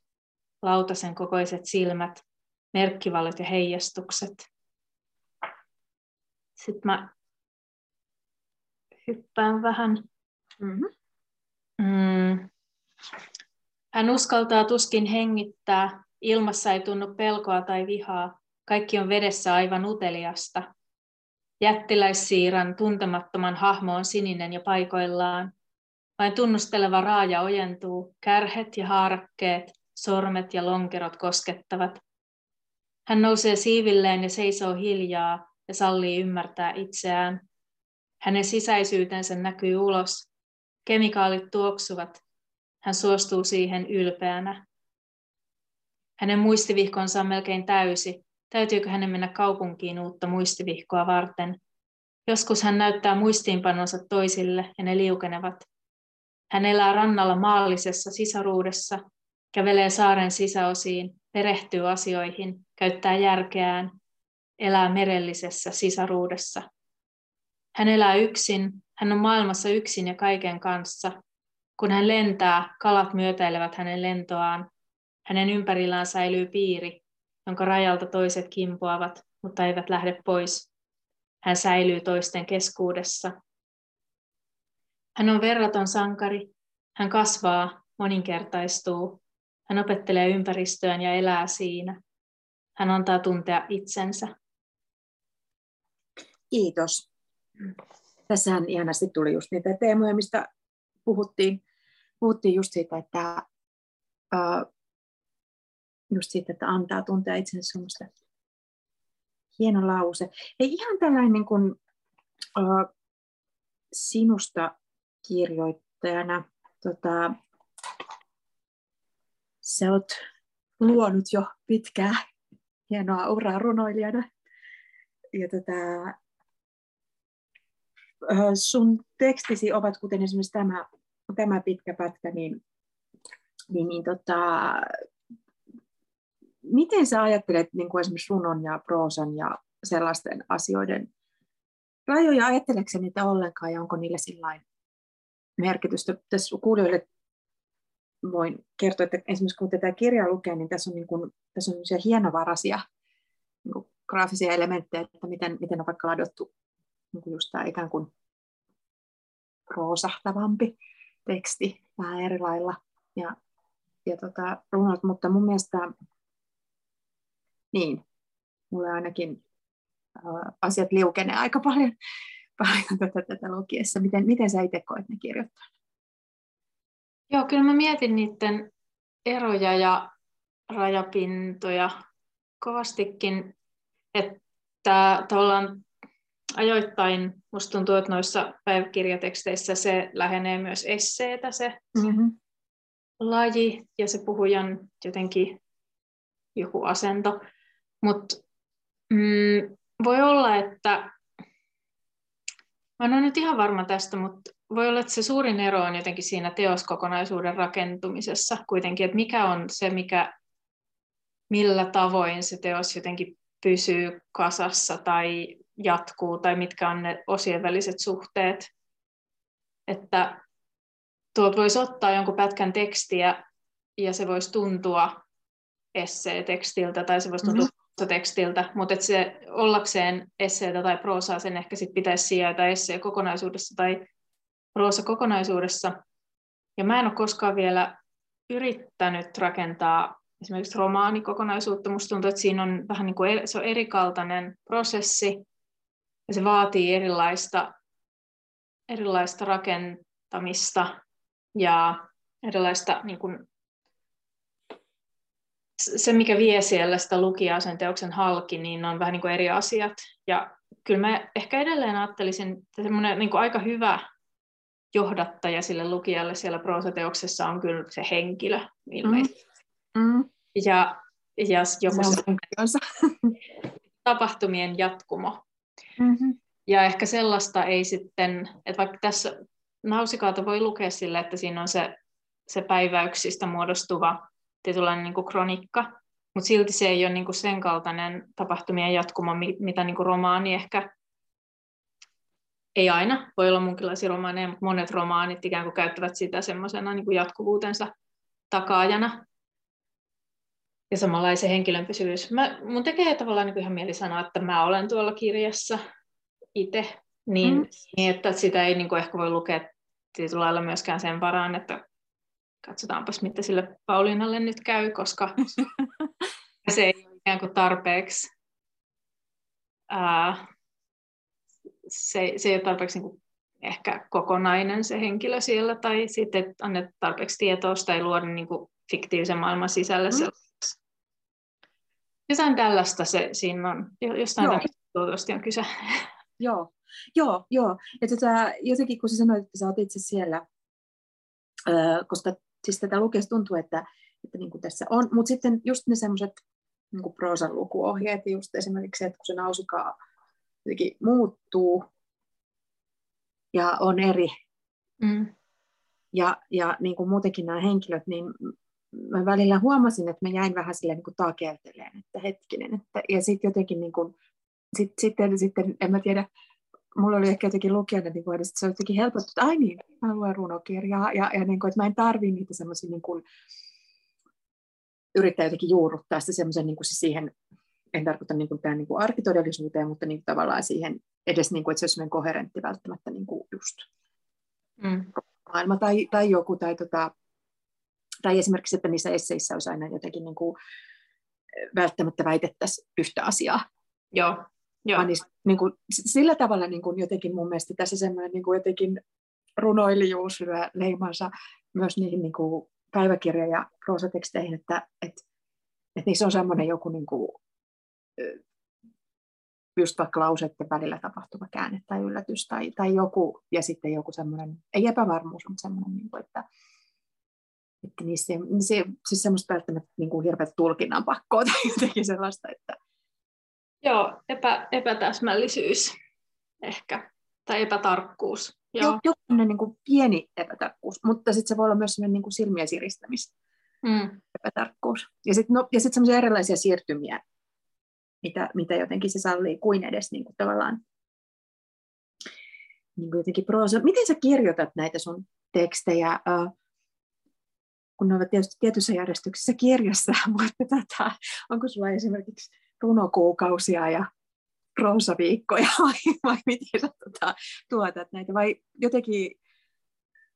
lautasen kokoiset silmät, merkkivalot ja heijastukset. Sitten mä hyppään vähän. Mm-hmm. Mm. Hän uskaltaa tuskin hengittää, ilmassa ei tunnu pelkoa tai vihaa, kaikki on vedessä aivan uteliasta. Jättiläissiiran tuntemattoman hahmo on sininen ja paikoillaan. Vain tunnusteleva raaja ojentuu, kärhet ja haarakkeet, sormet ja lonkerot koskettavat. Hän nousee siivilleen ja seisoo hiljaa ja sallii ymmärtää itseään. Hänen sisäisyytensä näkyy ulos, kemikaalit tuoksuvat. Hän suostuu siihen ylpeänä. Hänen muistivihkonsa on melkein täysi. Täytyykö hänen mennä kaupunkiin uutta muistivihkoa varten? Joskus hän näyttää muistiinpanonsa toisille ja ne liukenevat. Hän elää rannalla maallisessa sisaruudessa, kävelee saaren sisäosiin, perehtyy asioihin, käyttää järkeään, elää merellisessä sisaruudessa. Hän elää yksin, hän on maailmassa yksin ja kaiken kanssa. Kun hän lentää, kalat myötäilevät hänen lentoaan. Hänen ympärillään säilyy piiri, jonka rajalta toiset kimpoavat, mutta eivät lähde pois. Hän säilyy toisten keskuudessa. Hän on verraton sankari. Hän kasvaa, moninkertaistuu. Hän opettelee ympäristöön ja elää siinä. Hän antaa tuntea itsensä. Kiitos. Tässähän ihanasti tuli just niitä teemoja, mistä puhuttiin. Puhuttiin just siitä, että, uh, just siitä, että antaa tuntea itsensä, semmoista hieno lause. Ei ihan tällainen niin kuin, uh, sinusta kirjoittajana. Tota, sä oot luonut jo pitkää hienoa uraa runoilijana. Ja tota, sun tekstisi ovat, kuten esimerkiksi tämä, tämä pitkä pätkä, niin, niin, niin tota, miten sä ajattelet niin kuin esimerkiksi runon ja proosan ja sellaisten asioiden rajoja? Ajatteleksä niitä ollenkaan ja onko niillä sillain merkitystä? Tässä kuulijoille voin kertoa, että esimerkiksi kun tätä kirjaa lukee, niin tässä on, niin kuin, tässä on hienovaraisia niin kuin graafisia elementtejä, että miten, miten on vaikka ladottu niin kuin just tämä ikään kuin roosahtavampi teksti vähän eri lailla ja, ja tota, runot, mutta mun mielestä niin, mulle ainakin ä, asiat liukenee aika paljon, paljon tätä, tätä lukiessa. Miten, miten sä itse koet ne kirjoittaa? Joo, kyllä mä mietin niiden eroja ja rajapintoja kovastikin, että tavallaan ajoittain musta tuntuu, että noissa päiväkirjateksteissä se lähenee myös esseetä se mm-hmm. laji ja se puhujan jotenkin joku asento, mutta mm, voi olla, että mä en ole nyt ihan varma tästä, mutta voi olla, että se suurin ero on jotenkin siinä teoskokonaisuuden rakentumisessa kuitenkin, että mikä on se, mikä, millä tavoin se teos jotenkin pysyy kasassa tai jatkuu, tai mitkä on ne osien väliset suhteet. Että tuolta voisi ottaa jonkun pätkän tekstiä, ja se voisi tuntua esseetekstiltä, tai se voisi tuntua mm-hmm. tekstiltä, mutta että se ollakseen esseetä tai proosaa, sen ehkä sit pitäisi sijaita essee kokonaisuudessa tai proosa kokonaisuudessa. Ja mä en ole koskaan vielä yrittänyt rakentaa esimerkiksi romaanikokonaisuutta. Musta tuntuu, että siinä on vähän niin kuin, se on erikaltainen prosessi ja se vaatii erilaista, erilaista rakentamista ja erilaista, niin kuin, se mikä vie siellä sitä lukijaa sen teoksen halki, niin on vähän niin kuin eri asiat. Ja kyllä mä ehkä edelleen ajattelisin, että semmoinen niin kuin aika hyvä johdattaja sille lukijalle siellä proosateoksessa on kyllä se henkilö ilmeisesti. Mm. Mm. Ja, ja joku tapahtumien jatkumo. Mm-hmm. Ja ehkä sellaista ei sitten, että vaikka tässä Nausikaata voi lukea sille, että siinä on se, se päiväyksistä muodostuva tietynlainen niin kuin kronikka, mutta silti se ei ole niin kuin sen kaltainen tapahtumien jatkumo, mitä niin kuin romaani ehkä, ei aina, voi olla munkinlaisia romaaneja, mutta monet romaanit ikään kuin käyttävät sitä semmoisena niin kuin jatkuvuutensa takaajana. Ja samanlaisen henkilön pysyvyys. Mä, mun tekee tavallaan niin kuin ihan mieli sanoa, että mä olen tuolla kirjassa itse, niin, mm. niin että sitä ei niin kuin ehkä voi lukea tietyllä lailla myöskään sen varaan, että katsotaanpas, mitä sille Pauliinalle nyt käy, koska se ei ole ikään kuin tarpeeksi, ää, se, se ei ole tarpeeksi niin kuin ehkä kokonainen se henkilö siellä, tai sitten ei anna tarpeeksi tietoa tai luoda niin kuin fiktiivisen maailman sisällä mm. sellaista. Jotain tällaista se siinä on, jostain toivottavasti on kyse. Joo, joo, joo. Ja tota, jotenkin kun sä sanoit, että sä oot itse siellä, öö, koska siis tätä lukiessa tuntuu, että, että niin kuin tässä on, mutta sitten just ne semmoiset niin proosan lukuohjeet, just esimerkiksi se, että kun se nausikaa jotenkin muuttuu ja on eri, mm. ja, ja niin kuin muutenkin nämä henkilöt, niin mä välillä huomasin, että mä jäin vähän silleen niin kuin takelteleen, että hetkinen, että, ja sitten jotenkin niin kuin, sit, sitten, sitten, en mä tiedä, mulla oli ehkä jotenkin lukijana, niin kuin, että se oli jotenkin helpottu, että ai niin, mä luen runokirjaa, ja, ja niin kuin, että mä en tarvii niitä semmoisia, niin kuin, yrittää jotenkin juurruttaa sitä semmoisen niin kuin siihen, en tarkoita niin kuin tämän niin kuin arkitodellisuuteen, mutta niin kuin tavallaan siihen edes, niin kuin, että se on semmoinen koherentti välttämättä niin kuin just mm. maailma, tai, tai joku, tai tota, tai esimerkiksi, että niissä esseissä olisi aina jotenkin niin kuin välttämättä väitettäisiin yhtä asiaa. Joo. Joo. Niin, niin kuin, sillä tavalla niin kuin jotenkin mun mielestä tässä semmoinen niin kuin jotenkin runoilijuus lyö leimansa myös niihin niin kuin päiväkirja- ja proosateksteihin, että, että, että niissä on semmoinen joku niin kuin, just vaikka lauseiden välillä tapahtuva käänne tai yllätys tai, tai joku, ja sitten joku semmoinen, ei epävarmuus, mutta semmoinen, niin kuin, että, että niissä ei siis semmoista välttämättä niin kuin hirveätä tulkinnan pakkoa tai jotenkin sellaista, että joo, epä, epätäsmällisyys ehkä, tai epätarkkuus. Joo. Jokainen niin kuin pieni epätarkkuus, mutta sitten se voi olla myös niin kuin silmien siristämis mm. epätarkkuus. Ja sitten no, sit semmoisia erilaisia siirtymiä, mitä, mitä jotenkin se sallii, kuin edes niin kuin tavallaan niin kuin jotenkin proosa. Miten sä kirjoitat näitä sun tekstejä, äh, kun ne ovat tietysti tietyssä järjestyksessä kirjassa, mutta tätä, onko sulla esimerkiksi runokuukausia ja proosaviikkoja, vai, vai miten sä tuota, tuotat näitä, vai jotenkin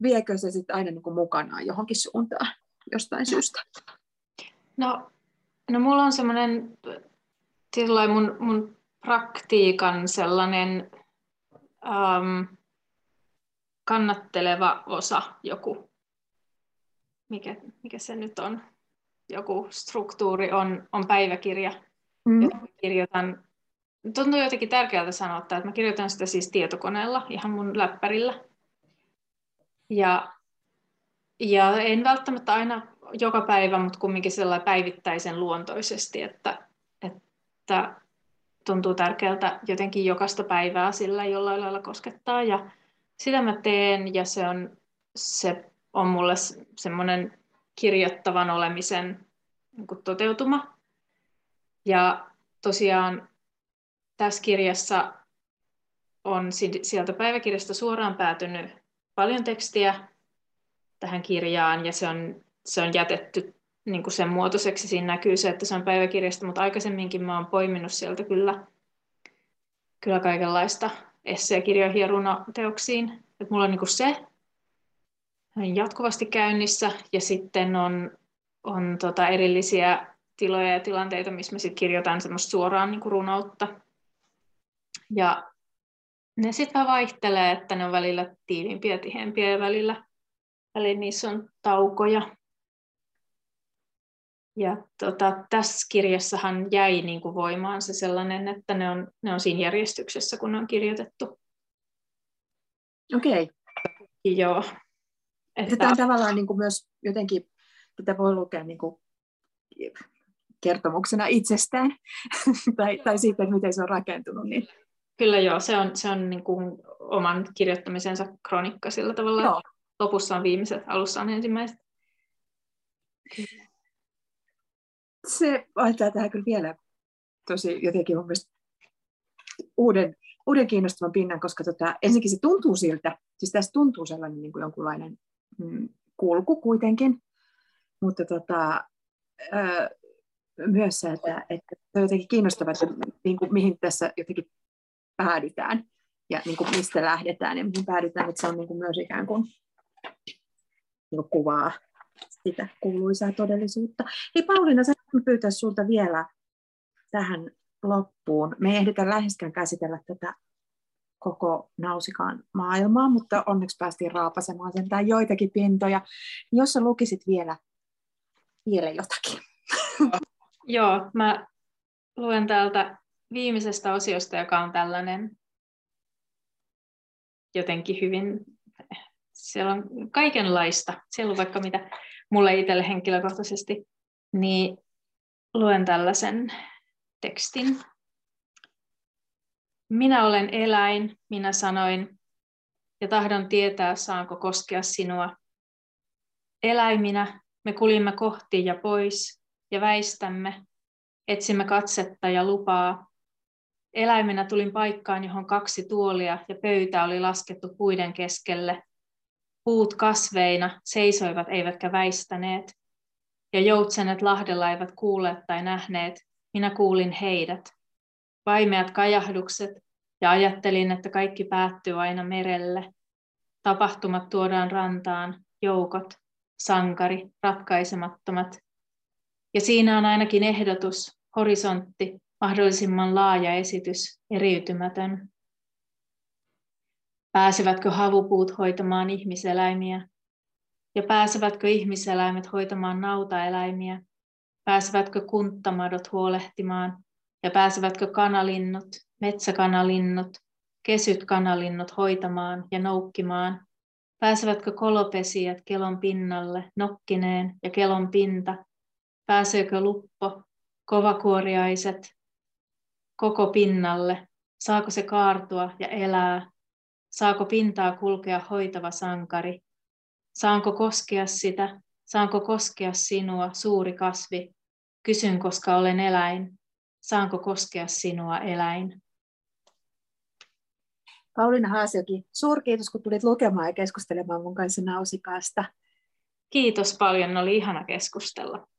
viekö se sitten aina niin kuin mukanaan johonkin suuntaan jostain syystä? No, no mulla on semmoinen mun, mun praktiikan sellainen äm, kannatteleva osa, joku, mikä, mikä se nyt on, joku struktuuri on, on päiväkirja. Mm. Kirjoitan, tuntuu jotenkin tärkeältä sanoa, että mä kirjoitan sitä siis tietokoneella, ihan mun läppärillä. Ja, ja en välttämättä aina joka päivä, mutta kumminkin sellainen päivittäisen luontoisesti, että, että tuntuu tärkeältä jotenkin jokaista päivää sillä jollain lailla koskettaa. Ja sitä mä teen, ja se on, se on mulle semmoinen kirjoittavan olemisen niin kuin toteutuma. Ja tosiaan tässä kirjassa on sieltä päiväkirjasta suoraan päätynyt paljon tekstiä tähän kirjaan, ja se on, se on jätetty niin kuin sen muotoiseksi. Siinä näkyy se, että se on päiväkirjasta, mutta aikaisemminkin mä oon poiminut sieltä kyllä, kyllä kaikenlaista esseekirjoihin ja runoteoksiin. Et mulla on niin kuin se on jatkuvasti käynnissä, ja sitten on, on tota erillisiä tiloja ja tilanteita, missä mä sit kirjoitan semmoista suoraan niin kuin runoutta. Ja ne sitten vaihtelee, että ne on välillä tiiviimpiä ja tiheämpiä, ja välillä, välillä niissä on taukoja. Ja tota, tässä kirjassahan jäi niin kuin voimaan se sellainen, että ne on, ne on siinä järjestyksessä, kun ne on kirjoitettu. Okei. Okay. Joo. Että tämä on tavallaan niin kuin myös jotenkin, tätä voi lukea niin kuin kertomuksena itsestään tai, tai siitä, että miten se on rakentunut. Niin. Kyllä joo, se on, se on niin kuin oman kirjoittamisensa kronikka sillä tavalla. Joo. Lopussa on viimeiset, alussa on ensimmäiset. Se antaa tähän kyllä vielä tosi jotenkin mun mielestä uuden, uuden kiinnostavan pinnan, koska tota, ensinnäkin se tuntuu siltä, siis tässä tuntuu sellainen niin kuin jonkunlainen mm, kulku kuitenkin, mutta tota, ö, myös se, että, että on jotenkin kiinnostavaa, että niin kuin, mihin tässä jotenkin päädytään ja niin kuin, mistä lähdetään ja mihin päädytään, että se on niin kuin, myös ikään kuin, niin kuin kuvaa sitä kuuluisaa todellisuutta. Hei Pauliina, saanko pyytää sulta vielä tähän loppuun? Me ei ehditä läheskään käsitellä tätä koko nausikaan maailmaa, mutta onneksi päästiin raapasemaan sentään joitakin pintoja. Jos sä lukisit vielä, vielä jotakin. Joo, mä luen täältä viimeisestä osiosta, joka on tällainen jotenkin hyvin, siellä on kaikenlaista, siellä on vaikka mitä mulle itselle henkilökohtaisesti, niin luen tällaisen tekstin. Minä olen eläin, minä sanoin, ja tahdon tietää, saanko koskea sinua. Eläiminä me kulimme kohti ja pois. Ja väistämme, etsimme katsetta ja lupaa. Eläimenä tulin paikkaan, johon kaksi tuolia ja pöytä oli laskettu puiden keskelle. Puut kasveina seisoivat eivätkä väistäneet. Ja joutsenet lahdella eivät kuulleet tai nähneet, minä kuulin heidät. Vaimeat kajahdukset, ja ajattelin, että kaikki päättyy aina merelle. Tapahtumat tuodaan rantaan, joukot, sankari, ratkaisemattomat. Ja siinä on ainakin ehdotus, horisontti, mahdollisimman laaja esitys, eriytymätön. Pääsevätkö havupuut hoitamaan ihmiseläimiä? Ja pääsevätkö ihmiseläimet hoitamaan nautaeläimiä? Pääsevätkö kunttamadot huolehtimaan? Ja pääsevätkö kanalinnut, metsäkanalinnut, kesyt kanalinnut hoitamaan ja noukkimaan? Pääsevätkö kolopesijät kelon pinnalle nokkineen ja kelon pinta? Pääseekö luppo, kovakuoriaiset, koko pinnalle? Saako se kaartua ja elää? Saako pintaa kulkea hoitava sankari? Saanko koskea sitä? Saanko koskea sinua, suuri kasvi? Kysyn, koska olen eläin. Saanko koskea sinua, eläin? Pauliina Haasjoki, suurkiitos, kun tulit lukemaan ja keskustelemaan mun kanssa nausikaasta. Kiitos paljon, oli ihana keskustella.